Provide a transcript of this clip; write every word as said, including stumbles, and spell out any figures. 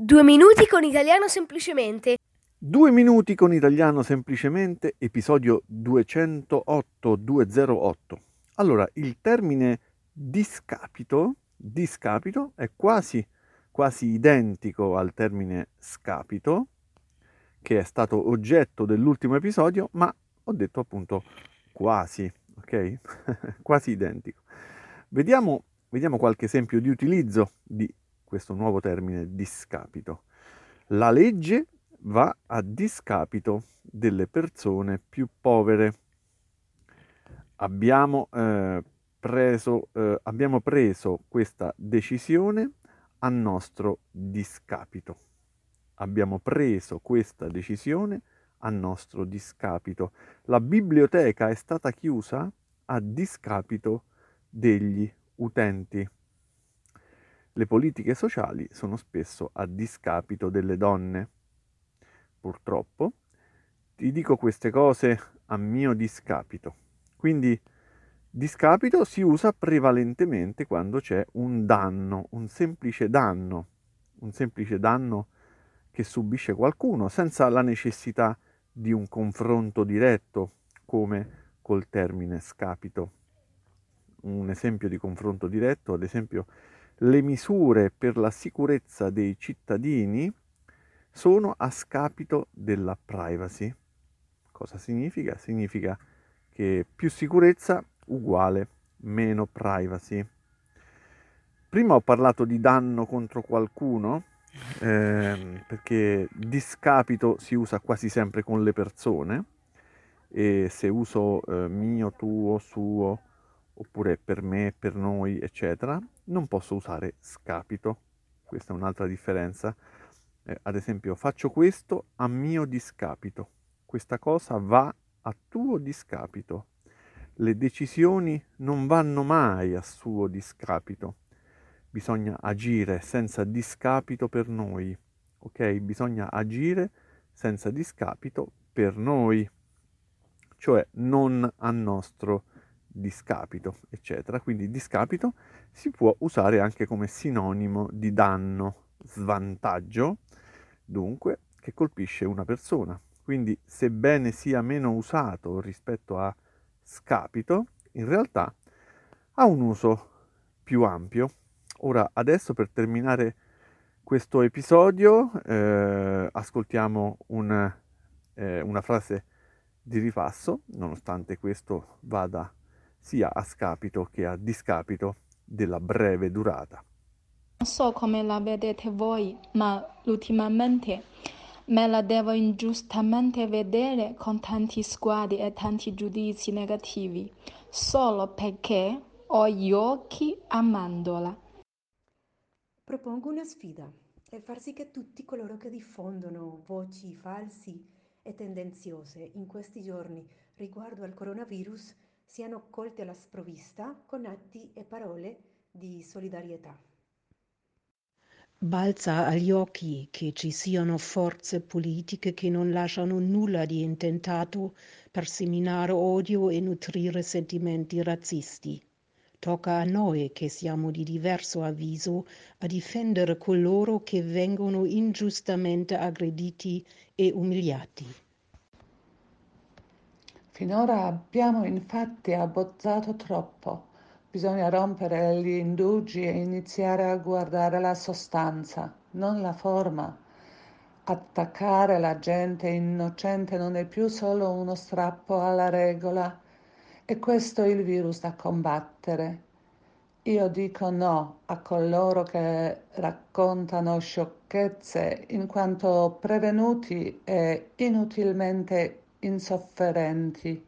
Due minuti con italiano semplicemente. Due minuti con italiano semplicemente, episodio duecentootto duecentootto. Allora, il termine discapito, discapito è quasi, quasi identico al termine scapito, che è stato oggetto dell'ultimo episodio, ma ho detto appunto quasi, ok? Quasi identico. Vediamo, vediamo qualche esempio di utilizzo di questo nuovo termine discapito. La legge va a discapito delle persone più povere. Abbiamo, eh, preso, eh, abbiamo preso questa decisione a nostro discapito. Abbiamo preso questa decisione a nostro discapito. La biblioteca è stata chiusa a discapito degli utenti. Le politiche sociali sono spesso a discapito delle donne. Purtroppo ti dico queste cose a mio discapito. Quindi discapito si usa prevalentemente quando c'è un danno, un semplice danno, un semplice danno che subisce qualcuno senza la necessità di un confronto diretto come col termine scapito. Un esempio di confronto diretto, ad esempio, le misure per la sicurezza dei cittadini sono a scapito della privacy. Cosa significa? Significa che più sicurezza uguale meno privacy. Prima ho parlato di danno contro qualcuno, eh, perché discapito si usa quasi sempre con le persone, e se uso eh, mio, tuo, suo, oppure per me, per noi, eccetera, non posso usare scapito. Questa è un'altra differenza. Eh, ad esempio, faccio questo a mio discapito. Questa cosa va a tuo discapito. Le decisioni non vanno mai a suo discapito. Bisogna agire senza discapito per noi. Ok? Bisogna agire senza discapito per noi. Cioè, non a nostro discapito, eccetera. Quindi discapito si può usare anche come sinonimo di danno, svantaggio, dunque, che colpisce una persona. Quindi, sebbene sia meno usato rispetto a scapito, in realtà ha un uso più ampio. Ora, adesso per terminare questo episodio, eh, ascoltiamo un, eh, una frase di ripasso, nonostante questo vada sia a scapito che a discapito della breve durata. Non so come la vedete voi, ma ultimamente me la devo ingiustamente vedere con tanti sguardi e tanti giudizi negativi, solo perché ho gli occhi a mandorla. Propongo una sfida, per far sì che tutti coloro che diffondono voci falsi e tendenziose in questi giorni riguardo al coronavirus siano colti alla sprovvista con atti e parole di solidarietà. Balza agli occhi che ci siano forze politiche che non lasciano nulla di intentato per seminare odio e nutrire sentimenti razzisti. Tocca a noi, che siamo di diverso avviso, a difendere coloro che vengono ingiustamente aggrediti e umiliati. Finora abbiamo infatti abbozzato troppo. Bisogna rompere gli indugi e iniziare a guardare la sostanza, non la forma. Attaccare la gente innocente non è più solo uno strappo alla regola. E questo è il virus da combattere. Io dico no a coloro che raccontano sciocchezze in quanto prevenuti e inutilmente insofferenti.